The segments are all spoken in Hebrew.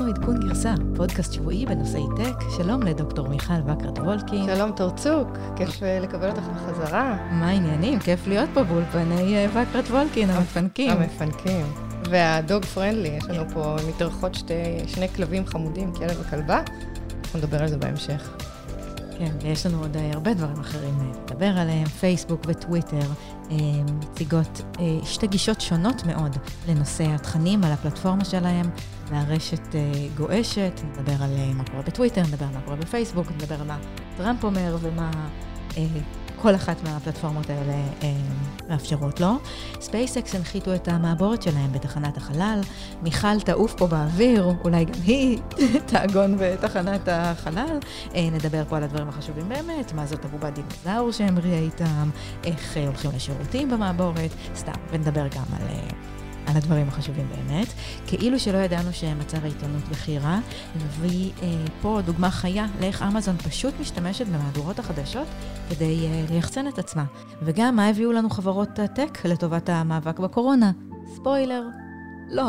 אנחנו עדכון גרסה, פודקאסט שבועי בנושאי טק. שלום לדוקטור מיכל וקרת וולקין. שלום תורצוק, כיף לקבל אותך בחזרה. מה העניינים? כיף להיות פה באולפני וקרת וולקין, המפנקים. המפנקים. והדוג פרנדלי, יש לנו פה מתארחות שני כלבים חמודים, כלב וכלבה. אנחנו נדבר על זה בהמשך. כן, ויש לנו עוד הרבה דברים אחרים לדבר עליהם, פייסבוק וטוויטר, מציגות שתי גישות שונות מאוד לנושא התכנים על הפלטפורמה שלהם, והרשת גועשת, נדבר על מה קורה בטוויטר, נדבר על מה קורה בפייסבוק, נדבר על מה טראמפ אומר ומה כל אחת מהפלטפורמות האלה מאפשרות לו. SpaceX הנחיתו את המעבורת שלהם בתחנת החלל, מיכל תעוף פה באוויר, אולי גם היא תעגון בתחנת החלל. נדבר פה על הדברים החשובים באמת, מה זאת הבובה דינוזאור שהם ראו איתם, איך הולכים לשירותים במעבורת, סתם, ונדבר גם על הדברים החשובים באמת, כאילו שלא ידענו שמצב העיתונות בחירה, נביא פה דוגמה חיה לאיך אמזון פשוט משתמשת במהדורות החדשות כדי ליחצן את עצמה. וגם מה הביאו לנו חברות הטק לטובת המאבק בקורונה? ספוילר, לא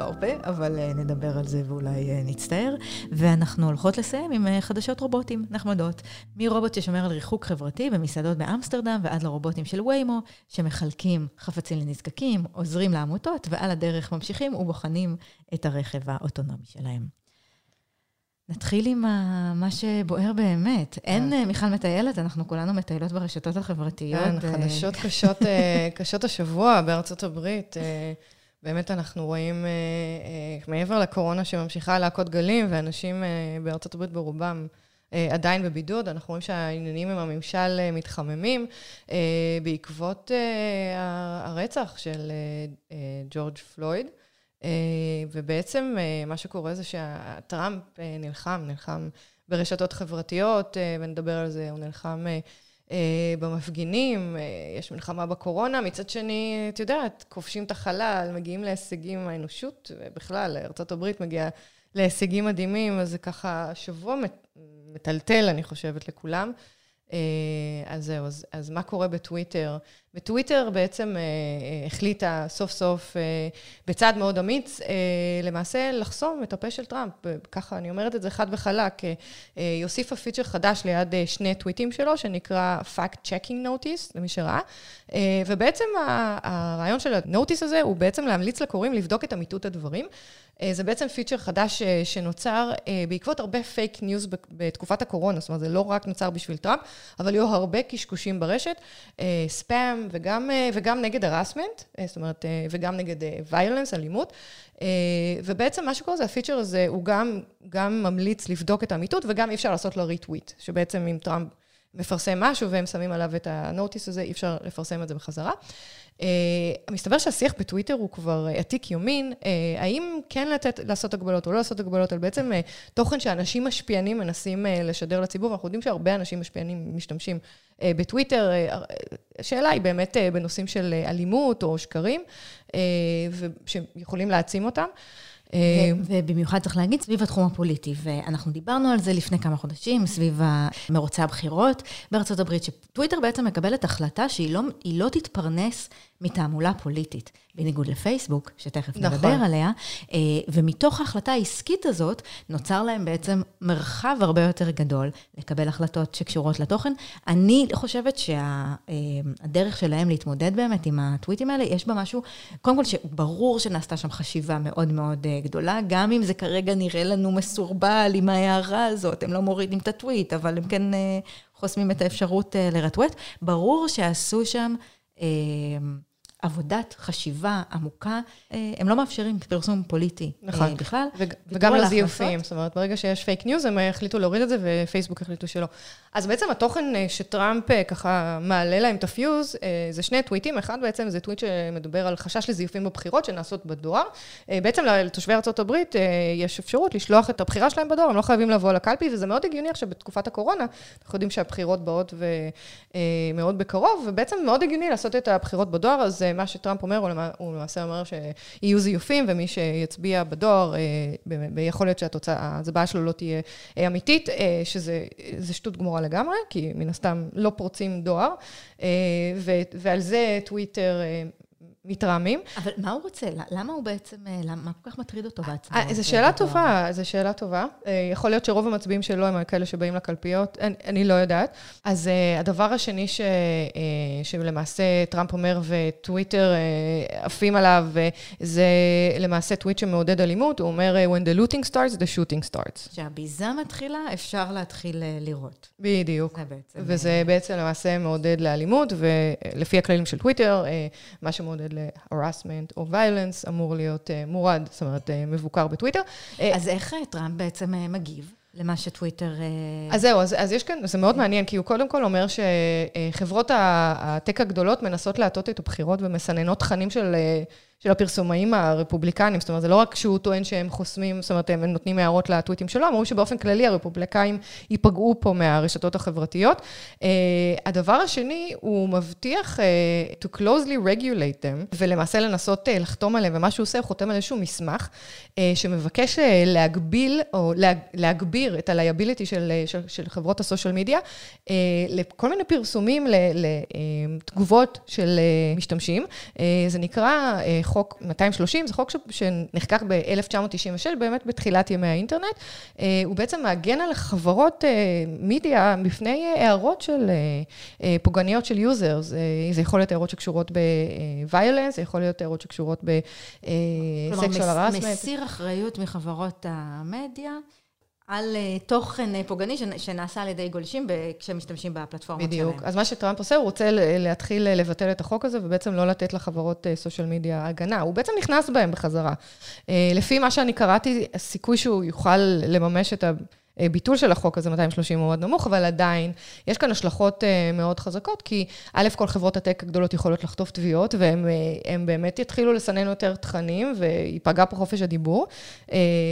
הרבה, אבל נדבר על זה ואולי נצטער, ואנחנו הולכות לסיים עם חדשות רובוטים נחמדות, מרובוט ששומר על ריחוק חברתי במסעדות באמסטרדם ועד לרובוטים של ויימו, שמחלקים חפצים לנזקקים, עוזרים לעמותות, ועל הדרך ממשיכים ובוחנים את הרכב האוטונומי שלהם. נתחיל עם מה שבוער באמת. אין מיכל מטיילת, אנחנו כולנו מטיילות ברשתות החברתיות. חדשות קשות השבוע בארצות הברית. באמת אנחנו רואים, מעבר לקורונה שממשיכה להכות גלים, ואנשים בארצות הברית ברובם עדיין בבידוד, אנחנו רואים שהעניינים עם הממשל מתחממים, בעקבות הרצח של ג'ורג' פלויד, ובעצם מה שקורה זה שטראמפ נלחם ברשתות חברתיות, ונדבר על זה, הוא נלחם במפגינים, יש מלחמה בקורונה, מצד שני, את יודעת, כובשים את החלל, מגיעים להישגים האנושות, ובכלל, ארצות הברית מגיעה להישגים מדהימים, אז זה ככה שבוע מטלטל, אני חושבת, לכולם. אז זהו, אז מה קורה בטוויטר? בטוויטר בעצם החליטה סוף סוף, בצעד מאוד אמיץ, למעשה לחסום את הפה של טראמפ. ככה אני אומרת את זה חד וחלק. היא הוסיפה פיצ'ר חדש ליד שני טוויטים שלו, שנקרא Fact Checking Notice, למי שראה. ובעצם הרעיון של הנוטיס הזה הוא בעצם להמליץ לקוראים לבדוק את אמיתות הדברים. זה בעצם פיצ'ר חדש שנוצר בעקבות הרבה פייק ניוז בתקופת הקורונה, זאת אומרת, זה לא רק נוצר בשביל טראמפ, אבל יהיו הרבה קשקושים ברשת, ספאם וגם נגד הרסמנט, זאת אומרת, וגם נגד ויילנס, אלימות, ובעצם מה שקורה זה, הפיצ'ר הזה הוא גם ממליץ לבדוק את האמיתות, וגם אי אפשר לעשות לו ריטוויט, שבעצם אם טראמפ מפרסם משהו והם שמים עליו את הנוטיס הזה, אי אפשר לפרסם את זה בחזרה. מסתבר שהשיח בטוויטר הוא כבר עתיק יומין, האם כן לעשות הגבלות או לא לעשות הגבלות, על בעצם תוכן שאנשים משפיענים מנסים לשדר לציבור, ואנחנו יודעים שהרבה אנשים משפיענים משתמשים בטוויטר, השאלה היא באמת בנושאים של אלימות או שקרים, שיכולים להעצים אותם. ובמיוחד צריך להגיד סביב התחום הפוליטי, ואנחנו דיברנו על זה לפני כמה חודשים, סביב מרוצי הבחירות בארצות הברית, שטוויטר בעצם מקבלת החלטה שהיא לא תתפרנס מתעמולה פוליטית, בניגוד לפייסבוק, שתכף נדבר עליה, ומתוך ההחלטה העסקית הזאת, נוצר להם בעצם מרחב הרבה יותר גדול, לקבל החלטות שקשורות לתוכן. אני חושבת שהדרך שלהם להתמודד באמת עם הטוויטים האלה, יש בה משהו, קודם כל שברור שנעשתה שם חשיבה מאוד מאוד גדולה, גם אם זה כרגע נראה לנו מסורבל עם ההערה הזאת, הם לא מורידים את הטוויט, אבל הם כן חוסמים את האפשרות לרטווט, ברור שעשו שם עבודת חשיבה עמוקה, הם לא מאפשרים פרסום פוליטי בכלל. וגם לזיופים, זאת אומרת, ברגע שיש פייק ניוז, הם החליטו להוריד את זה, ופייסבוק החליטו שלא. אז בעצם התוכן שטראמפ ככה מעלה להם את הפיוז, זה שני טוויטים, אחד בעצם זה טוויט שמדבר על חשש לזיופים בבחירות שנעשות בדואר, בעצם לתושבי ארצות הברית יש אפשרות לשלוח את הבחירה שלהם בדואר, הם לא חייבים לבוא לקלפי, וזה מאוד הגיוני עכשיו בתקופת הקורונה, אנחנו יודעים שהבחירות באות ומאוד בקרוב, ובעצם מאוד הגיוני לעשות את הבחירות בדואר, אז מה שטראמפ אומר, הוא למעשה אומר שיהיו זיופים, ומי שיצביע בדואר, יכול להיות שהתוצאה, ההצבעה שלו לא תהיה אמיתית, שזה שטות גמורה לגמרי, כי מן הסתם לא פורצים דואר, ועל זה טוויטר מתרעמים. אבל מה הוא רוצה? למה הוא בעצם, למה כל כך מטריד אותו בעצמו? זו שאלה טובה, זו שאלה טובה. יכול להיות שרוב המצביעים שלו הם כאלה שבאים לקלפיות, אני לא יודעת. אז הדבר השני שלמעשה טראמפ אומר וטוויטר עפים עליו, זה למעשה טוויט שמעודד אלימות, הוא אומר, when the looting starts, the shooting starts. כשהביזה מתחילה, אפשר להתחיל לראות. בדיוק. וזה בעצם למעשה מעודד לאלימות, ולפי הכללים של טוויטר, מה שמעודד להרסמנט או ויילנס אמור להיות מורד, זאת אומרת מבוקר בטוויטר. אז איך טראמפ בעצם מגיב למה שטוויטר... אז זהו, אז יש כאן, זה מאוד מעניין, כי הוא קודם כל אומר שחברות הטק הגדולות מנסות להטות את הבחירות ומסננות תכנים של הפרסומאים הרפובליקנים, זאת אומרת, זה לא רק שהוא טוען שהם חוסמים, זאת אומרת, הם נותנים הערות לטוויטים שלו, אמרו שבאופן כללי הרפובליקאים ייפגעו פה מהרשתות החברתיות. הדבר השני, הוא מבטיח to closely regulate them, ולמעשה לנסות לחתום עליהם, ומה שהוא עושה, הוא חותם על איזשהו מסמך, שמבקש להגביל, או להגביר את ה-liability של חברות הסושיאל מדיה, לכל מיני פרסומים לתגובות של משתמשים, זה נקרא חוק 230, זה חוק שנחקק ב-1996, באמת בתחילת ימי האינטרנט, הוא בעצם מעגן על חברות מידיה בפני הערות של פוגעניות של יוזרס, זה יכול להיות הערות שקשורות ב-violence, זה יכול להיות הערות שקשורות בסקשואל הראסמנט. כלומר, מסיר אחריות מחברות המדיה, על תוכן פוגעני שנעשה על ידי גולשים כשמשתמשים בפלטפורמות שלהם. בדיוק. אז מה שטראמפ עושה, הוא רוצה להתחיל לבטל את החוק הזה, ובעצם לא לתת לחברות סושיאל מדיה הגנה. הוא בעצם נכנס בהם בחזרה. לפי מה שאני קראתי, הסיכוי שהוא יוכל לממש את ביטול של החוק הזה 230 הוא מאוד נמוך, אבל עדיין יש כאן השלכות מאוד חזקות, כי א' כל חברות הטק הגדולות יכולות לחטוף תביעות, והם באמת יתחילו לסנן יותר תכנים, ויפגע פה חופש הדיבור.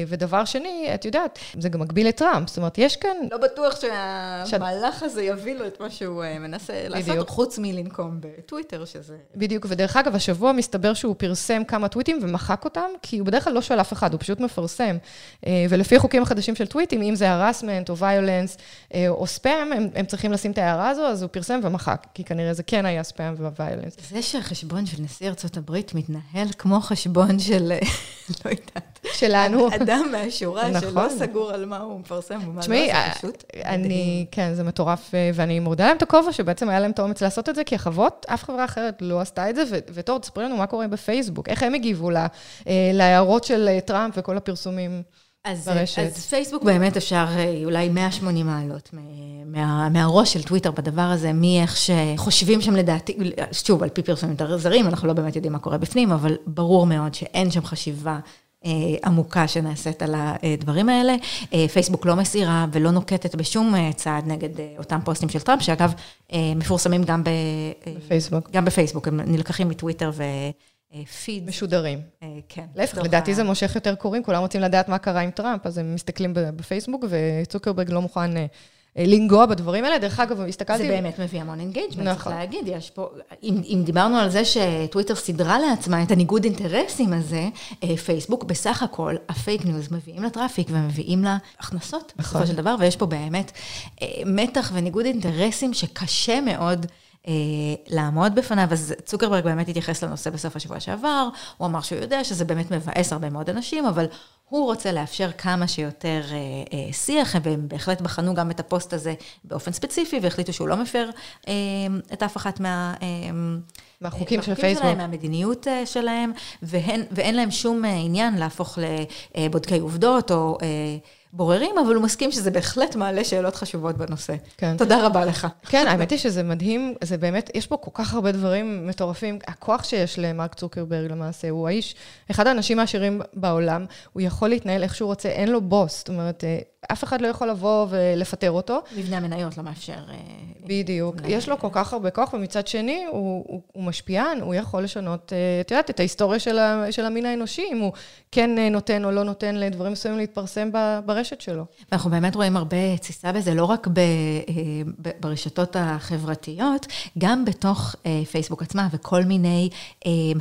ודבר שני, את יודעת, זה גם מגביל את טראמפ, זאת אומרת, יש כאן... לא בטוח שהמהלך הזה יביא לו את מה שהוא מנסה לעשות, חוץ מלנקום בטוויטר שזה... בדיוק, ודרך אגב, השבוע מסתבר שהוא פרסם כמה טוויטים ומחק אותם, כי הוא בדרך כלל לא שואל אף אחד, הוא פשוט מפרסם. ולפי חוקים חדשים של טוויטים, אם זה הרסמנט או ויולנס או ספאם, הם צריכים לשים את ההערה הזו, אז הוא פרסם ומחק, כי כנראה זה כן היה ספאם וויולנס. זה שהחשבון של נשיא ארצות הברית מתנהל כמו חשבון של, לא יודעת, שלנו. אדם מהשורה שלא סגור על מה הוא מפרסם ומה לא עושה פשוט. אני, כן, זה מטורף, ואני מורדה להם את הכובע, שבעצם היה להם את האומץ לעשות את זה, כי החברות, אף חברה אחרת לא עשתה את זה, ותור, תספרי לנו מה קורה בפייסבוק, איך הם הגיבו להערות של טראמפ וכל הפרסומים. אז פייסבוק באמת אפשר אולי 180 מעלות מהראש של טוויטר בדבר הזה, מאיך שחושבים שם לדעתי, שוב, על פי פרסומים זרים, אנחנו לא באמת יודעים מה קורה בפנים, אבל ברור מאוד שאין שם חשיבה עמוקה שנעשית על הדברים האלה. פייסבוק לא מסירה ולא נוקטת בשום צעד נגד אותם פוסטים של טראמפ, שאגב מפורסמים גם בפייסבוק. גם בפייסבוק, הם נלקחים מטוויטר ו... פיד. משודרים. כן. להפך, לדעתי זה מושך יותר קוראים, כולם רוצים לדעת מה קרה עם טראמפ, אז הם מסתכלים בפייסבוק, וצוקרברג לא מוכן לנגוע בדברים האלה, דרך אגב, הסתכלתי... זה באמת מביא המון אינגייג'מנט, צריך להגיד, יש פה... אם דיברנו על זה שטוויטר סדרה לעצמה את הניגוד אינטרסים הזה, פייסבוק בסך הכל, הפייק ניוז מביאים לטראפיק ומביאים להכנסות, בסופו של דבר, ויש פה באמת מתח וניגוד אינטרסים שקשה מאוד לעמוד בפניו. אז צוקרברג באמת התייחס לנושא בסוף השבוע שעבר, הוא אמר שהוא יודע שזה באמת מבאס הרבה מאוד אנשים, אבל הוא רוצה לאפשר כמה שיותר שיח, והם בהחלט בחנו גם את הפוסט הזה באופן ספציפי, והחליטו שהוא לא מפר את אף אחת מהחוקים של פייסבוק, מהמדיניות שלהם, ואין להם שום עניין להפוך לבודקי עובדות או... בוררים, אבל הוא מסכים שזה בהחלט מעלה שאלות חשובות בנושא. כן. תודה רבה לך. כן, האמת היא שזה מדהים, זה באמת, יש פה כל כך הרבה דברים מטורפים, הכוח שיש למרק צוקרברג למעשה, הוא האיש, אחד האנשים העשירים בעולם, הוא יכול להתנהל איך שהוא רוצה, אין לו בוס, זאת אומרת, אף אחד לא יכול לבוא ולפטר אותו. מבנה המניות לא מאפשר... בדיוק, יש לו כל כך הרבה כוח, ומצד שני, הוא משפיען, הוא יכול לשנות, את יודעת, את ההיסטוריה של המין האנושי, אם הוא כן נותן או לא נותן לדברים מסוימים להתפרסם ברשת שלו. ואנחנו באמת רואים הרבה ציסה בזה, לא רק ברשתות החברתיות, גם בתוך פייסבוק עצמה, וכל מיני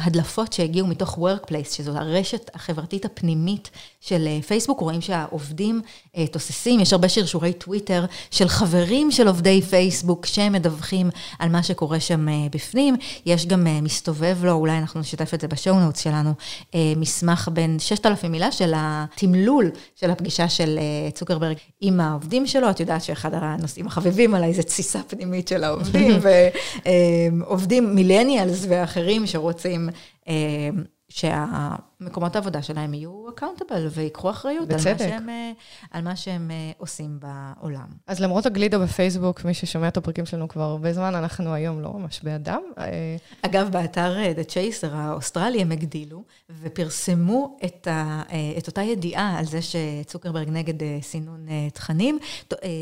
הדלפות שהגיעו מתוך Workplace, שזו הרשת החברתית הפנימית של פייסבוק, רואים שהעובדים תוססים, יש הרבה שרשורי טוויטר של חברים של עובדי פייסבוק שמדווחים על מה שקורה שם בפנים, יש גם מסתובב לו, אולי אנחנו נשתף את זה בשואו-נוט שלנו, מסמך בין 6,000 מילה של התמלול של הפגישה של צוקרברג עם העובדים שלו, את יודעת שאחד הנושאים החביבים עליי זה תסיסה פנימית של העובדים, ועובדים מילניאלס ואחרים שרוצים שהמקומות העבודה שלהם יהיו accountable ויקחו אחריות על מה שהם עושים בעולם. אז למרות הגלידה בפייסבוק, מי ששומע את הפרקים שלנו כבר הרבה זמן, אנחנו היום לא ממש באדם. אגב, באתר The Chaser האוסטרלי הם הגדילו ופרסמו את אותה ידיעה על זה שצוקרברג נגד סינון תכנים,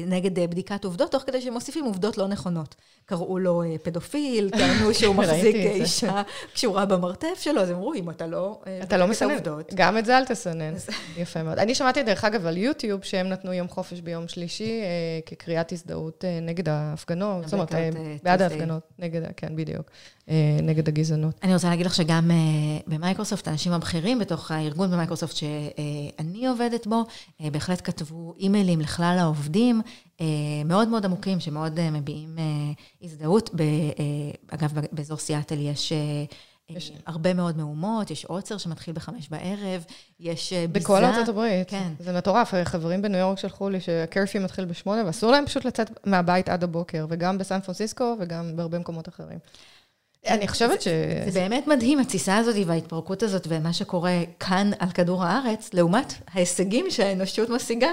נגד בדיקת עובדות, תוך כדי שמוסיפים עובדות לא נכונות. קראו לו פדופיל, טענו שהוא מחזיק אישה קשורה במרתף שלו, אז אמרו, אם אתה לא מסנן, גם את זה אל תסנן, יפה מאוד. אני שמעתי דרך אגב על יוטיוב, שהם נתנו יום חופש ביום שלישי, כקריאת הזדהות נגד ההפגנות, זאת אומרת, בעד ההפגנות, נגד, כן, בדיוק, נגד הגזענות. אני רוצה להגיד לך שגם במייקרוסופט, האנשים הבכירים בתוך הארגון במייקרוסופט שאני עובדת בו, בהחלט כתבו אימיילים לכלל העובדים, מאוד מאוד עמוקים, שמאוד מביעים הזדהות, אגב, באזור סיאטל יש הרבה מאוד מאומות, יש עוצר שמתחיל ב17:00, יש ביזה. בכל ארצות הברית, כן. זה מטורף, חברים בניו יורק שלחו לי שהקרפי מתחיל ב8:00, ואסור להם פשוט לצאת מהבית עד הבוקר, וגם בסן פרנסיסקו וגם בהרבה מקומות אחרים. אני חושבת זה באמת מדהים, התסיסה הזאת וההתפרקות הזאת, ומה שקורה כאן על כדור הארץ, לעומת ההישגים שהאנושות משיגה.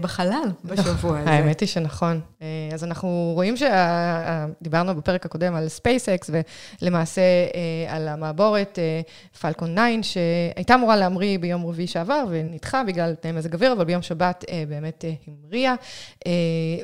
בחלל בשבוע הזה. האמת היא שנכון. אז אנחנו רואים שדיברנו בפרק הקודם על SpaceX, ולמעשה על המעבורת Falcon 9, שהייתה אמורה להמריא ביום רביעי שעבר, ונדחה בגלל תנאי מזג אוויר, אבל ביום שבת באמת המריאה.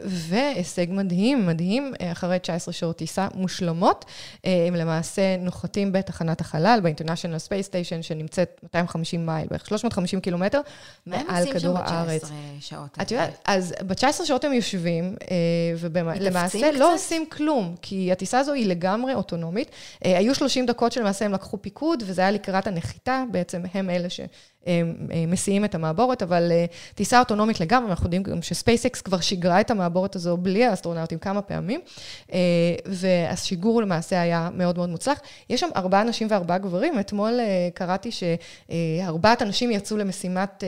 והישג מדהים, מדהים, אחרי 19 שעות טיסה מושלמות, הם למעשה נוחתים בתחנת החלל, ב-International Space Station, שנמצאת 250 מייל, בערך 350 קילומטר, מעל כדור הארץ. שעות. את יודעת, אז ב-19 שעות הם יושבים, ולמעשה לא עושים כלום, כי הטיסה הזו היא לגמרי אוטונומית. היו 30 דקות שלמעשה הם לקחו פיקוד, וזה היה לקראת הנחיתה, בעצם הם אלה שמסיעים את המעבורת, אבל טיסה אוטונומית לגמרי, אנחנו יודעים גם שספייסקס כבר שיגרה את המעבורת הזו בלי האסטרונאוטים כמה פעמים, והשיגור למעשה היה מאוד מאוד מוצלח. יש שם 4 אנשים ו4 גברים, אתמול קראתי ש4 אנשים יצאו למשימת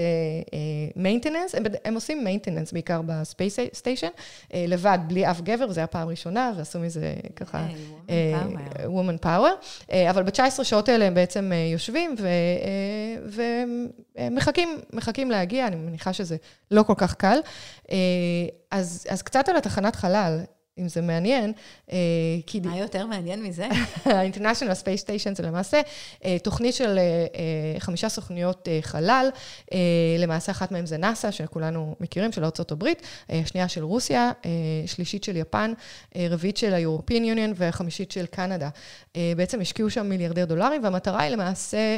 maintenance, הם עושים maintenance בעיקר בספייס סטיישן, לבד, בלי אף גבר, וזה היה פעם ראשונה, ועשו מזה ככה woman power, אבל ב-19 שעות האלה הם בעצם יושבים ומחכים להגיע, אני מניחה שזה לא כל כך קל. אז קצת על התחנת חלל, אם זה מעניין. מה יותר מעניין מזה? ה-International Space Station זה למעשה תוכנית של 5 סוכניות חלל, למעשה אחת מהן זה נאסא, שכולנו מכירים, של ארצות הברית, השנייה של רוסיה, שלישית של יפן, רביעית של ה-European Union וחמישית של קנדה. בעצם השקיעו שם $1 מיליארד, והמטרה היא למעשה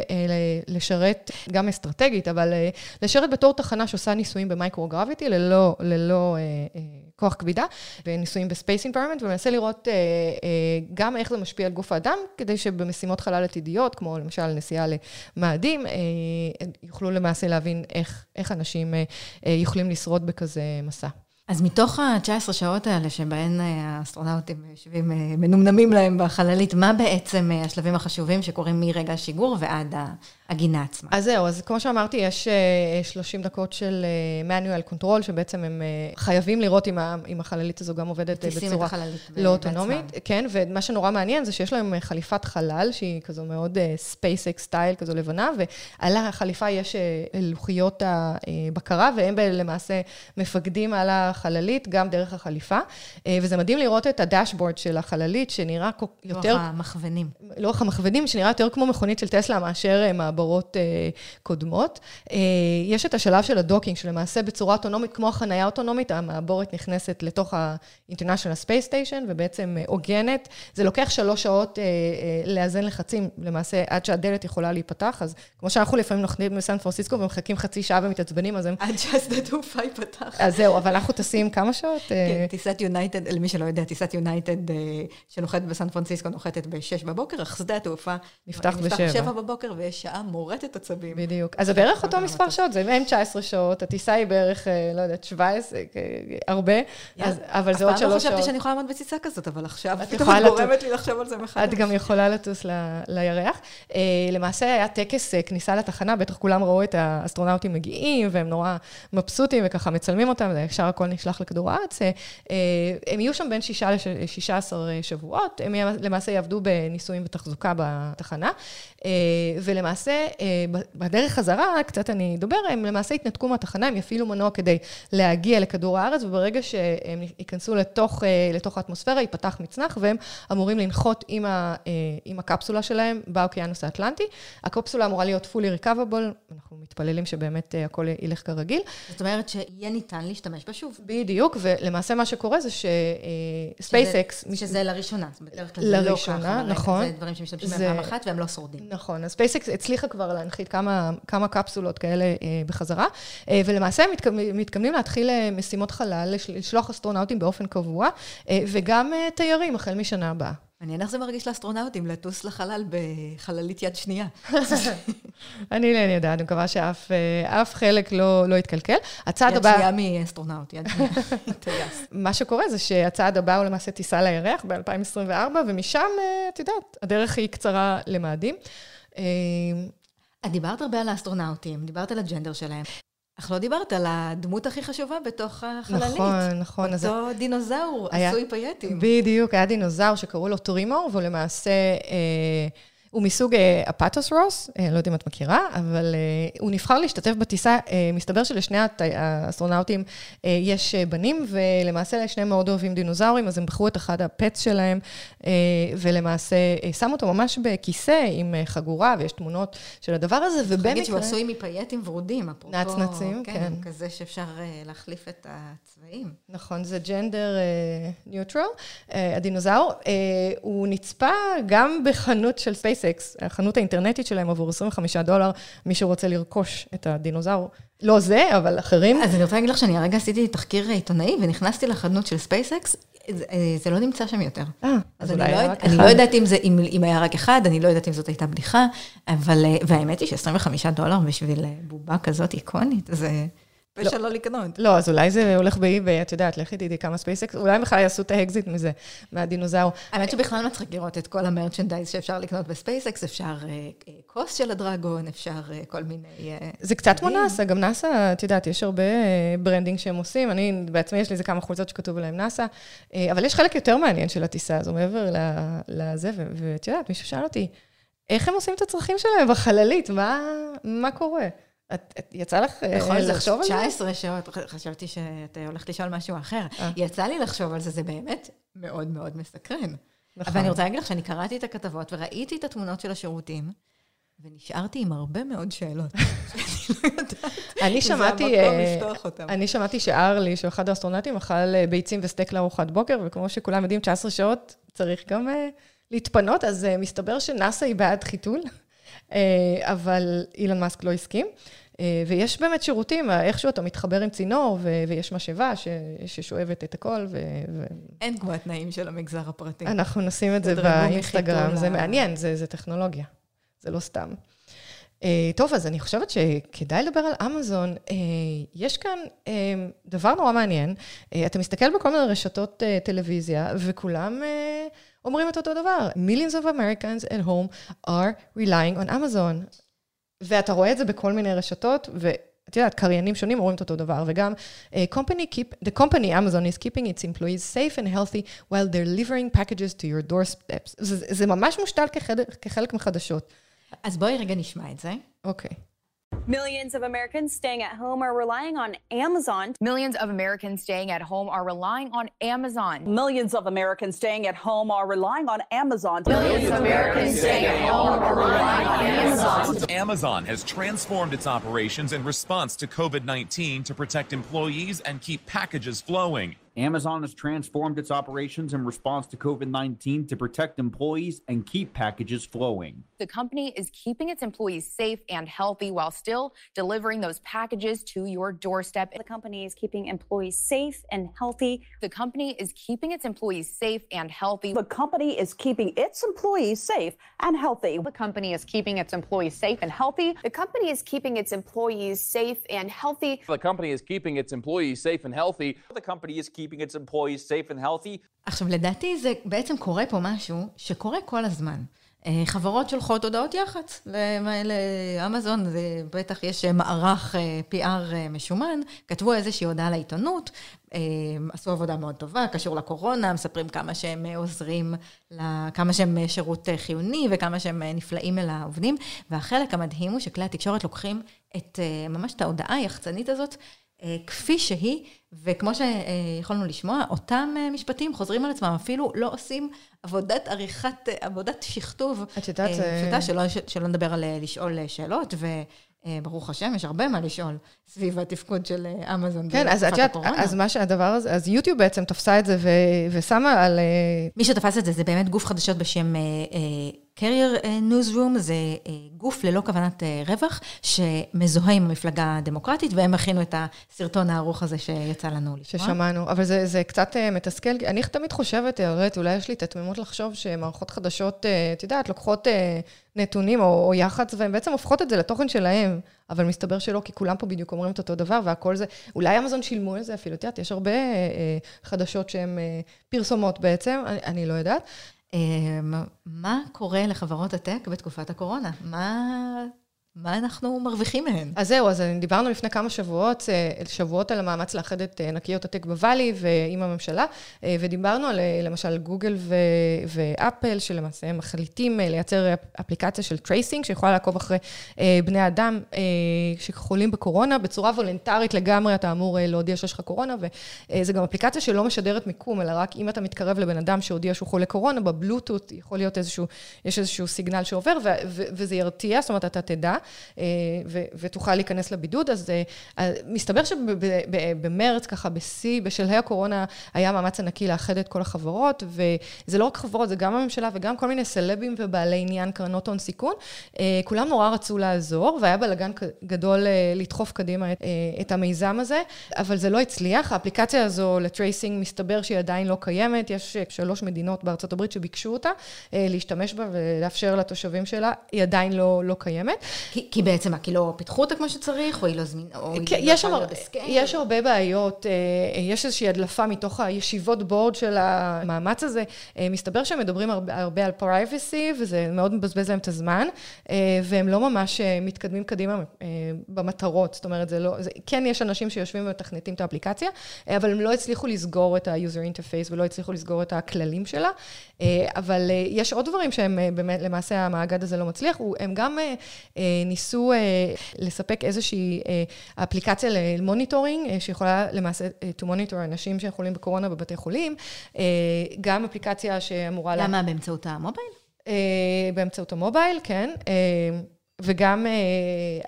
לשרת, גם אסטרטגית, אבל לשרת בתור תחנה שעושה ניסויים במיקרוגרביטי, ללא כוח כבידה, וניסויים בספייס אינביירמנט, ומנסה לראות גם איך זה משפיע על גוף האדם, כדי שבמשימות חלל עתידיות, כמו למשל נסיעה למאדים, יוכלו למעשה להבין איך אנשים יכולים לשרוד בכזה מסע. אז מתוך ה-19 שעות האלה, שבהן האסטרונאוטים יושבים, מנומנמים להם בחללית, מה בעצם השלבים החשובים שקורים מרגע השיגור ועד הגינה עצמה? אז זהו, אז כמו שאמרתי, יש 30 דקות של manual control, שבעצם הם חייבים לראות אם החללית הזו גם עובדת בצורה לא אוטונומית. כן, ומה שנורא מעניין זה שיש להם חליפת חלל, שהיא כזו מאוד SpaceX סטייל, כזו לבנה, ועל החליפה יש לוחיות הבקרה, והם למעשה מפקדים על החללית, גם דרך החליפה, וזה מדהים לראות את הדשבורד של החללית, שנראה יותר... לוח המכוונים, שנראה יותר כמו מכונית של טסלה, מאשר מעברות קודמות. יש את השלב של הדוקינג, שלמעשה בצורה אוטונומית, כמו החנייה האוטונומית, המעבורת נכנסת לתוך ה-International Space Station, ובעצם עוגנת. זה לוקח 3 שעות לאזן לחצים, למעשה, עד שהדלת יכולה להיפתח, אז כמו שאנחנו לפעמים נחנים בסן פרנסיסקו, ומחכים חצי שעה ומתעצבנים, אז הם... עד שהשדה תעופה ייפתח. אז זהו, אבל אנחנו טסים כמה שעות? כן, טיסת יונייטד, למי שלא יודע, טיסת יונייטד שנוחתת בסן פרנסיסקו, נוחתת ב-6 בבוקר, אך שדה התעופה נפתח ב-7 בבוקר, ויש שעה מורטת עצבים. בדיוק. אז זה בערך אותו מספר שעות, זה מהם 19 שעות, הטיסה היא בערך, לא יודעת, 17, הרבה, אבל זה עוד 3 שעות. הפעם לא חשבתי שאני יכולה לעמוד בטיסה כזאת, אבל עכשיו פתאום גורמת לי לחשוב על זה מחדש. את גם יכולה לטוס לירח. למעשה היה טקס כניסה לתחנה, בטח כולם ראו את האסטרונאוטים מגיעים, והם נורא מבסוטים וככה מצלמים אותם, אפשר הכל נשלח לכדור הארץ. הם יהיו שם בין 6 ל-16 שבועות, הם למעשה יעבדו בניסויים ותחזוקה בתחנה, ולמעשה בדרך חזרה, קצת אני אדבר, הם למעשה יתנתקו מהתחנה, הם יפעילו מנוע כדי להגיע לכדור הארץ, וברגע שהם ייכנסו לתוך האטמוספירה, ייפתח מצנח, והם אמורים לנחות עם הקפסולה שלהם באוקיינוס האטלנטי. הקפסולה אמורה להיות fully recoverable, אנחנו מתפללים שבאמת הכל ילך כרגיל. זאת אומרת שיהיה ניתן להשתמש בשוב. בדיוק, ולמעשה מה שקורה זה שספייסקס... שזה לראשונה. לראשונה, נכון. זה דברים שמשתמשים מהם פעם אחת והם לא שורדים. נכון, אז ספייסקס הצליחה כבר להנחית כמה קפסולות כאלה בחזרה, ולמעשה הם מתכוונים להתחיל משימות חלל, לשלוח אסטרונאוטים באופן קבוע, וגם תיירים החל משנה הבאה. אני איך זה מרגיש לאסטרונאוטים, לטוס לחלל בחללית יד שנייה. אני לא יודעת, אני מקווה שאף חלק לא יתקלקל. הצעד הבא... יד שנייה מאסטרונאוט, יד שנייה. מה שקורה זה שהצעד הבא הוא למעשה טיסה לירח ב-2024, ומשם, את יודעת, הדרך היא קצרה למאדים. את דיברת הרבה על האסטרונאוטים, דיברת על הג'נדר שלהם. אך לא דיברת על הדמות הכי חשובה בתוך החללית. נכון, נכון. אותו דינוזאור, עשוי פייטים. בדיוק, היה דינוזאור שקראו לו טורימור, והוא למעשה, הוא מסוג אפטוס רוס, לא יודע אם את מכירה, אבל הוא נבחר להשתתף בטיסה, מסתבר שלשני האסטרונאוטים יש בנים, ולמעשה לשניהם מאוד אוהבים דינוזאורים, אז הם בחרו את אחד הפץ שלהם, ולמעשה שמו אותו ממש בכיסא עם חגורה, ויש תמונות של הדבר הזה, ובמקרה... תגיד שהוא עשוי מפייטים ורודים, אפרופו... נצנצים, כן. כזה שאפשר להחליף את הצבעים. נכון, זה ג'נדר ניוטרל, הדינוזאור. הוא נצפה גם בחנות של ספייס, החנות האינטרנטית שלהם עבור $25, מי שרוצה לרכוש את הדינוזאור, לא זה, אבל אחרים. אז אני רוצה להגיד לך שאני הרגע עשיתי תחקיר עיתונאי, ונכנסתי לחנות של SpaceX, זה לא נמצא שם יותר. אז אני לא יודעת אם היה רק אחד, אני לא יודעת אם זאת הייתה בדיחה, אבל, והאמת היא ש$25 בשביל בובה כזאת איקונית, זה... פשע לא לקנות. לא, אז אולי זה הולך באי-ביי, את יודעת, לכי תדעי כמה SpaceX, אולי בכלל יעשו את האקזיט מזה, מהדינוזאור. האמת שבכלל מצחיק לראות את כל המרצ'נדייז שאפשר לקנות ב-SpaceX, אפשר כוס של הדרגון, אפשר כל מיני... זה קצת כמו נאסה, גם נאסה, את יודעת, יש הרבה ברנדינג שהם עושים, אני בעצמי יש לי איזה כמה חולצות שכתוב עליהם נאסה, אבל יש חלק יותר מעניין של הטיסה הזו, מעבר לזה, ואת יודעת, מישהו שאל אותי, איך הם עושים את הצרכים שלהם בחללית? מה קורה? את יצא לך לחשוב על זה? 19 שעות, חשבתי שאת הולכת לשאול משהו אחר. יצא לי לחשוב על זה, זה באמת מאוד מאוד מסקרן. אבל אני רוצה להגיד לך שאני קראתי את הכתבות וראיתי את התמונות של השירותים, ונשארתי עם הרבה מאוד שאלות. אני שמעתי שארלי, שאחד האסטרונאוטים אכל ביצים וסטייק לארוחת בוקר, וכמו שכולם יודעים, 19 שעות צריך גם להתפנות, אז מסתבר שנאסא היא בעד חיתול. אבל אילן מאסק לא הסכים, ויש באמת שירותים, איכשהו אתה מתחבר עם צינור, ויש משאבה ששואבת את הכל. אין כמו התנאים של המגזר הפרטי. אנחנו נשים את זה באינסטגרם, זה מעניין, זה טכנולוגיה, זה לא סתם. טוב, אז אני חושבת שכדאי לדבר על אמזון. יש כאן דבר נורא מעניין, אתה מסתכל בכל מיני רשתות טלוויזיה, וכולם... אומרים את אותו דבר, millions of Americans at home are relying on Amazon. ואתה רואה את זה בכל מיני רשתות, ואת יודעת, קריינים שונים אומרים את אותו דבר, וגם, the company Amazon is keeping its employees safe and healthy while delivering packages to your doorsteps. זה ממש מושתל כחלק מחדשות. אז בואי רגע נשמע את זה. אוקיי. Millions of Americans staying at home are relying on Amazon. Millions of Americans staying at home are relying on Amazon. Millions of Americans staying at home are relying on Amazon. Millions of Americans staying at home are relying on Amazon. Amazon has transformed its operations in response to COVID-19 to protect employees and keep packages flowing. Amazon has transformed its operations in response to COVID-19 to protect employees and keep packages flowing. The company is keeping its employees safe and healthy while still delivering those packages to your doorstep. The company is keeping employees safe and healthy. The company is keeping its employees safe and healthy. The company is keeping its employees safe and healthy. The company is keeping its employees safe and healthy. The company is keeping its employees safe and healthy. The company is keeping its employees safe and healthy. The company is keeping its employees safe and healthy. עכשיו, לדעתי זה בעצם קורה פה משהו שקורה כל הזמן. חברות שולחות הודעות יח"צ לאמזון, זה בטח יש מערך PR משומן, כתבו איזושהי הודעה לעיתונות, עשו עבודה מאוד טובה, קשור לקורונה, מספרים כמה שהם עוזרים, כמה שהם שירות חיוני וכמה שהם נפלאים אל העובדים, והחלק המדהים הוא שכלי התקשורת לוקחים ממש את ההודעה היחצנית הזאת, כפי שהיא, וכמו שיכולנו לשמוע, אותם משפטים חוזרים על עצמם, אפילו לא עושים עבודת שכתוב, שלא נדבר על לשאול שאלות, וברוך השם, יש הרבה מה לשאול סביב התפקוד של אמזון. כן, אז מה שהדבר הזה, אז יוטיוב בעצם תפסה את זה ושמה על... מי שתפס את זה, זה באמת גוף חדשות בשם... Carrier Newsroom זה גוף ללא כוונת רווח, שמזוהה עם המפלגה הדמוקרטית, והם הכינו את הסרטון הערוך הזה שיצא לנו לשמוע. ששמענו, אבל זה קצת מתסכל. אני תמיד חושבת, הראית, אולי יש לי תתמימות לחשוב שמערכות חדשות, את יודעת, לוקחות נתונים או יח"צ, והן בעצם הופכות את זה לתוכן שלהם, אבל מסתבר שלא, כי כולם פה בדיוק אומרים את אותו דבר, והכל זה, אולי אמזון שילמו על זה אפילו, את יודעת, יש הרבה חדשות שהן פרסומות בעצם, אני לא יודעת. מה קורה לחברות הטק בתקופת הקורונה? מה אנחנו מרוויחים מהן? אז זהו, אז דיברנו לפני כמה שבועות על המאמץ לאחד את ענקיות הטק בוואלי ועם הממשלה, ודיברנו על למשל גוגל ואפל, שלמעשה מחליטים לייצר אפליקציה של טרייסינג, שיכולה לעקוב אחרי בני אדם שחולים בקורונה, בצורה וולנטרית לגמרי, אתה אמור להודיע שיש לך קורונה, וזה גם אפליקציה שלא משדרת מיקום, אלא רק אם אתה מתקרב לבן אדם שהודיע שהוא חולה קורונה, בבלוטות יכול להיות איזשהו סיגנל שעובר, וזה ירתיע, זאת אומרת, אתה תדע, ותוכל להיכנס לבידוד. אז מסתבר שבמרץ, ככה בשיא, בשלהי הקורונה, היה מאמץ ענקי לאחד את כל החברות, וזה לא רק חברות, זה גם הממשלה, וגם כל מיני סלבים ובעלי עניין, קרנות הון סיכון. כולם נורא רצו לעזור, והיה בלגן גדול לדחוף קדימה את המיזם הזה, אבל זה לא הצליח. האפליקציה הזו לטרייסינג מסתבר שהיא עדיין לא קיימת. יש 3 מדינות בארצות הברית שביקשו אותה להשתמש בה ולאפשר לתושבים שלה. היא עדיין לא קיימת. כי בעצם, כי לא פיתחו אותה כמו שצריך, או היא לא זמינה, או היא לא פעלה בסקייל. יש הרבה בעיות, יש איזושהי הדלפה מתוך הישיבות בורד של המאמץ הזה, מסתבר שהם מדברים הרבה על פרייבסי, וזה מאוד מבזבז להם את הזמן, והם לא ממש מתקדמים קדימה במטרות, זאת אומרת, כן יש אנשים שיושבים ומתכנתים את האפליקציה, אבל הם לא הצליחו לסגור את ה-user interface, ולא הצליחו לסגור את הכללים שלה, אבל יש עוד דברים שהם, למעשה המאגד הזה לא מצליח, הם גם ניסו לספק איזושהי אפליקציה למוניטורינג, שיכולה למעשה to monitor אנשים שחולים בקורונה בבתי חולים, גם אפליקציה שאמורה... למה? באמצעות המובייל? באמצעות המובייל, כן. וגם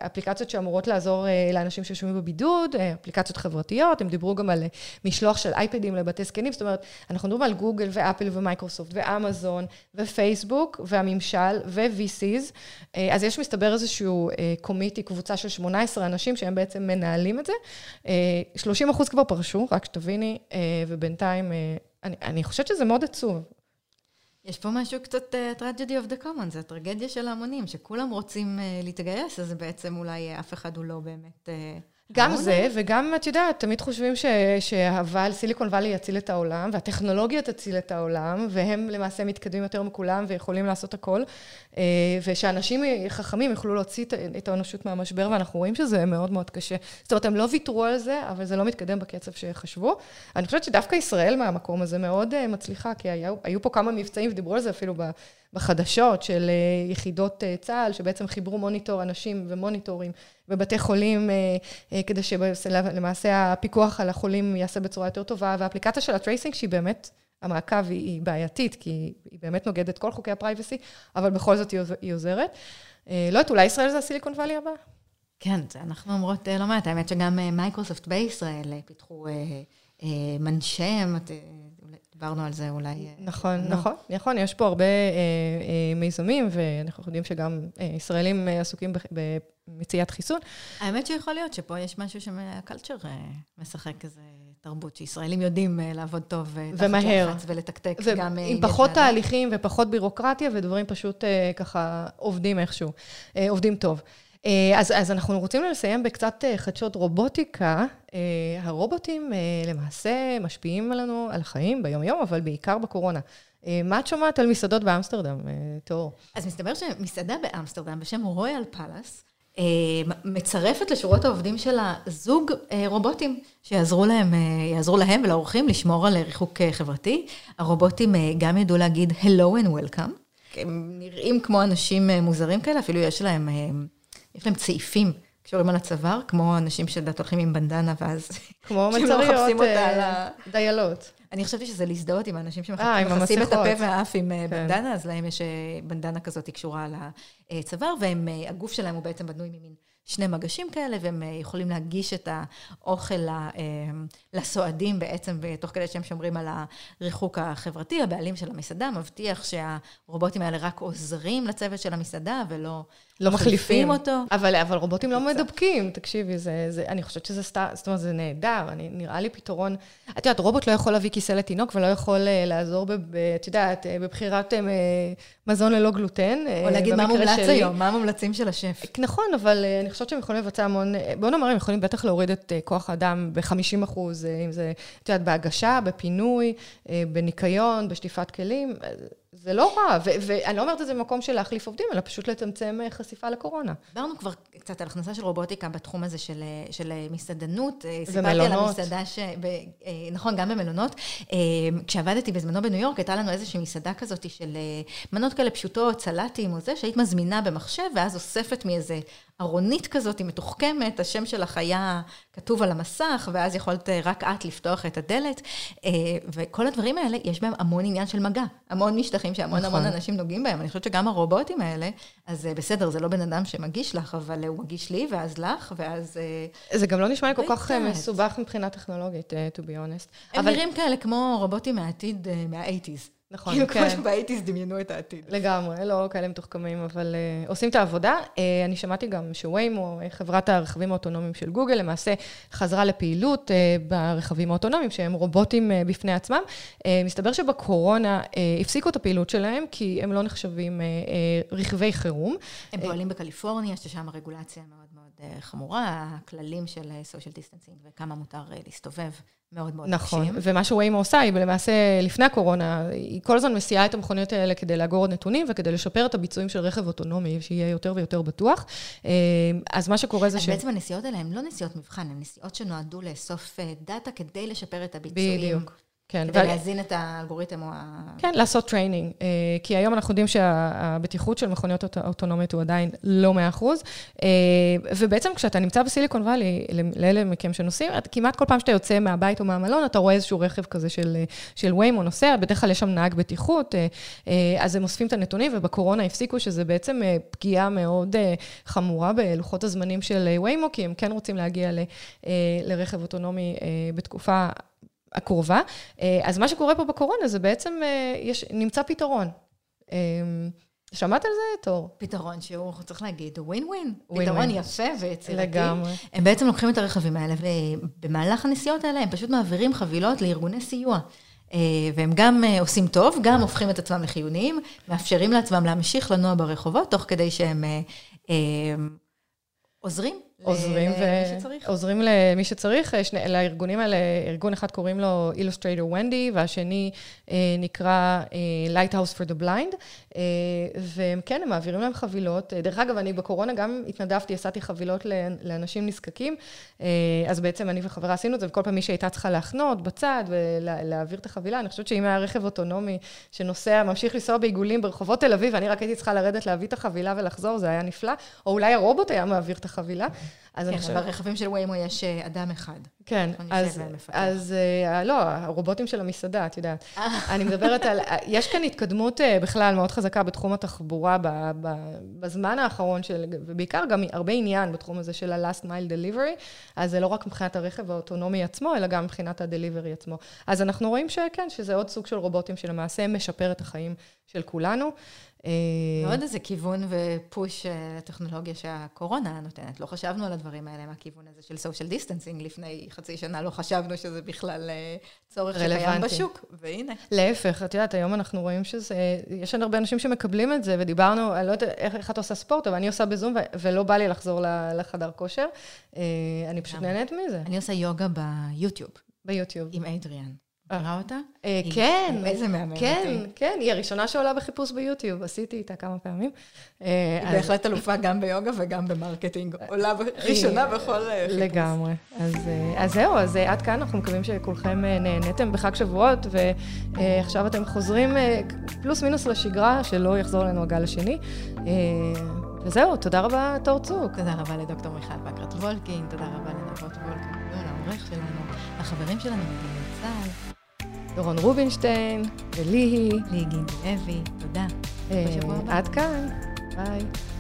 אפליקציות שאמורות לעזור לאנשים שיושבים בבידוד, אפליקציות חברתיות, הם דיברו גם על משלוח של אייפדים לבתי זקנים, זאת אומרת, אנחנו מדברים על גוגל ואפל ומייקרוסופט ואמזון ופייסבוק והממשל ו-VCs, אז יש מסתבר איזשהו קומיטי, קבוצה של 18 אנשים שהם בעצם מנהלים את זה, 30% כבר פרשו, רק שתביני, ובינתיים, אני חושבת שזה מאוד עצוב. יש פה משהו קצת tragedy of the commons, זה הטרגדיה של ההמונים, שכולם רוצים להתגייס, אז בעצם אולי אף אחד הוא לא באמת... גם זה, וגם, את יודעת, תמיד חושבים שהוואל, סיליקון וואלי יציל את העולם, והטכנולוגיה תציל את העולם, והם למעשה מתקדמים יותר מכולם, ויכולים לעשות הכל, ושאנשים חכמים יוכלו להוציא את האנושות מהמשבר, ואנחנו רואים שזה מאוד מאוד קשה. זאת אומרת, הם לא ויתרו על זה, אבל זה לא מתקדם בקצב שחשבו. אני חושבת שדווקא ישראל מהמקום הזה מאוד מצליחה, כי היו פה כמה מבצעים, ודיברו על זה אפילו בחדשות של יחידות צה"ל, שבעצם חיברו מוניטור אנשים ומוניטורים בבתי חולים, כדי שלמעשה הפיקוח על החולים יעשה בצורה יותר טובה, והאפליקציה של הטרייסינג, שהיא באמת, המעקב היא בעייתית, כי היא באמת נוגדת כל חוקי הפרייבסי, אבל בכל זאת היא עוזרת. לא יודעת, אולי ישראל זה הסיליקון וואלי הבא? כן, אנחנו אומרות, לא מעט, האמת שגם מייקרוסופט בישראל פיתחו מנשם, דיברנו על זה אולי. נכון, נכון, נכון, יש פה הרבה מיזמים, ואנחנו יודעים שגם ישראלים עסוקים במציאת חיסון. האמת שיכול להיות שפה יש משהו שהקלצ'ר משחק איזה תרבות, שישראלים יודעים לעבוד טוב ומהר, ולתקתק גם עם פחות תהליכים ופחות בירוקרטיה, ודברים פשוט ככה עובדים איכשהו, עובדים טוב. אז אנחנו רוצים לסיים בקצת חדשות רובוטיקה. הרובוטים למעשה משפיעים עלינו על החיים ביום-יום, אבל בעיקר בקורונה. מה את שומעת על מסעדות באמסטרדם, תור? אז מסתבר שמסעדה באמסטרדם בשם רויאל פלאס, מצרפת לשורות העובדים שלה זוג רובוטים שיעזרו להם ולאורחים לשמור על ריחוק חברתי. הרובוטים גם ידעו להגיד hello and welcome. הם נראים כמו אנשים מוזרים כאלה, אפילו יש להם צעיפים קשורים על הצוואר, כמו אנשים שדעת הולכים עם בנדנה, ואז כמו מצריות דיילות. אני חשבתי שזה להזדהות עם האנשים שמחפשים את הפה והאף עם בנדנה, אז להם יש בנדנה כזאת קשורה על הצוואר, והגוף שלהם הוא בעצם בנוי ממין שני מגשים כאלה, והם יכולים להגיש את האוכל לסועדים בעצם, תוך כדי שהם שומרים על הריחוק החברתי. הבעלים של המסעדה מבטיח שהרובוטים האלה רק עוזרים לצוות של המסעדה, ולא מחליפים אותו. אבל רובוטים לא מדבקים, תקשיבי, אני חושבת שזה נהדר, נראה לי פתרון. את יודעת, רובוט לא יכול להביא כיסא לתינוק, ולא יכול לעזור בבחירת מזון ללא גלוטן. או להגיד מה מומלץ היום, מה המומלצים של השף. נכון, אבל אני חושבת שהם יכולים לבצע המון, בואו נאמר, הם יכולים בטח להוריד את כוח האדם ב-50%, אם זה, את יודעת, בהגשה, בפינוי, בניקיון, בשטיפת כלים, זה לא רע, ואני לא אומרת את זה במקום של להחליף עובדים, אלא פשוט לצמצם חשיפה לקורונה. דיברנו כבר קצת על הכנסה של רובוטיקה בתחום הזה של מסעדנות. סיפרתי על המסעדה נכון, גם במלונות. כשעבדתי בזמנו בניו יורק, הייתה לנו איזושהי מסעדה כזאת של מנות כאלה פשוטות, סלטים או זה, שהיית מזמינה במחשב, ואז אוספת מאיזה ארונית כזאת, היא מתוחכמת, השם שלך היה כתוב על המסך, ואז יכולת רק את לפתוח את הדלת, וכל הדברים האלה, יש בהם המון עניין של מגע, המון משטחים שהמון המון אנשים נוגעים בהם, אני חושבת שגם הרובוטים האלה, אז בסדר, זה לא בן אדם שמגיש לך, אבל הוא מגיש לי, ואז לך, ואז... זה גם לא נשמע לי כל כך מסובך מבחינה טכנולוגית, to be honest. הם נראים כאלה כמו רובוטים מהעתיד, מה-80s. נכון, כן. כמו שבאיטיס דמיינו את העתיד. לגמרי, לא כאלה מתוחכמים, אבל עושים את העבודה. אני שמעתי גם שוויימו, חברת הרכבים האוטונומיים של גוגל, למעשה חזרה לפעילות ברכבים האוטונומיים, שהם רובוטים בפני עצמם. מסתבר שבקורונה הפסיקו את הפעילות שלהם, כי הם לא נחשבים רכבי חירום. הם פועלים בקליפורניה, ששם הרגולציה מאוד מאוד חמורה, הכללים של סושיאל דיסטנסינג, וכמה מותר להסתובב. מאוד מאוד נכון, קשים. ומה שוויימו עושה, היא למעשה לפני הקורונה, היא כל הזמן מסיעה את המכוניות האלה כדי לאגור נתונים, וכדי לשפר את הביצועים של רכב אוטונומי, שיהיה יותר ויותר בטוח. אז מה שקורה זה בעצם הנסיעות האלה, הן לא נסיעות מבחן, הן נסיעות שנועדו לאסוף דאטה כדי לשפר את הביצועים. בדיוק. כדי להזין את האלגוריתם או כן, לעשות טריינינג. כי היום אנחנו יודעים שהבטיחות של מכוניות אוטונומיות הוא עדיין לא 100%. ובעצם כשאתה נמצא בסיליקון וואלי, לאלה מכם שנוסעים, כמעט כל פעם שאתה יוצא מהבית או מהמלון, אתה רואה איזשהו רכב כזה של ויימו נוסע, בדרך כלל יש שם נהג בטיחות, אז הם אוספים את הנתונים, ובקורונה הפסיקו שזה בעצם פגיעה מאוד חמורה בלוחות הזמנים של ויימו, כי הם כן רוצים להגיע לרכב אוטונומי בתקופה הקרובה. אז מה שקורה פה בקורונה זה בעצם נמצא פתרון. שמעת על זה, תור? פתרון שהוא, צריך להגיד, ווין-ווין. פתרון יפה ויצירתי. לגמרי. הם בעצם לוקחים את הרכבים האלה, ובמהלך הנסיעות האלה הם פשוט מעבירים חבילות לארגוני סיוע. והם גם עושים טוב, גם הופכים את עצמם לחיוניים, מאפשרים לעצמם להמשיך לנוע ברחובות, תוך כדי שהם עוזרים למי שצריך. לארגונים האלה, ארגון אחד קוראים לו Illustrator Wendy, והשני נקרא Lighthouse for the Blind, והם כן, הם מעבירים להם חבילות. דרך אגב, אני בקורונה גם התנדבתי, עשיתי חבילות לאנשים נזקקים, אז בעצם אני וחברה עשינו את זה, וכל פעם מי שהייתה צריכה להחנות בצד ולהעביר את החבילה, אני חושבת שאם היה רכב אוטונומי שנוסע, ממשיך לנסוע בעיגולים ברחובות תל אביב, אני רק הייתי צריכה לרדת להביא את החבילה ולחזור, זה היה נפלא, או אולי הרובוט היה מעביר את החבילה. אז אני חושב, ברכבים של ויימו יש אדם אחד. כן, אז לא, הרובוטים של המסעדה, את יודעת. אני מדברת על, יש כאן התקדמות בכלל מאוד חזקה בתחום התחבורה בזמן האחרון, ובעיקר גם הרבה עניין בתחום הזה של ה-last mile delivery, אז זה לא רק מבחינת הרכב האוטונומי עצמו, אלא גם מבחינת ה-delivery עצמו. אז אנחנו רואים שכן, שזה עוד סוג של רובוטים שלמעשה משפר את החיים של כולנו. מאוד איזה כיוון ופוש לטכנולוגיה שהקורונה נותנת. לא חשבנו על הדברים האלה, מהכיוון הזה של social distancing. לפני חצי שנה לא חשבנו שזה בכלל צורך שקיים בשוק. והנה. להפך, את יודעת, היום אנחנו רואים שזה, יש הרבה אנשים שמקבלים את זה, ודיברנו, אני לא יודעת איך את עושה ספורט, אבל אני עושה בזום, ולא בא לי לחזור לחדר כושר. אני פשוט נהנית מזה. אני עושה יוגה ביוטיוב. ביוטיוב. עם אדריאן. ראה אותה? כן. איזה מהממת. כן, כן. היא הראשונה שעולה בחיפוש ביוטיוב. עשיתי איתה כמה פעמים. היא בהחלט אלופה גם ביוגה וגם במרקטינג. עולה ראשונה בכל חיפוש. לגמרי. אז זהו, אז עד כאן אנחנו מקווים שכולכם נהנתם בחג שבועות, ועכשיו אתם חוזרים פלוס מינוס לשגרה, שלא יחזור לנו הגל השני. וזהו, תודה רבה, תור צוק. תודה רבה לדוקטור מיכל בקרת וולקין, תודה רבה לנבות וולקין, ולעורך שלנו, לחברים שלנו בגלצל. דורון רובינשטיין, ולי היא גינדי אבי, תודה. עד כאן, ביי.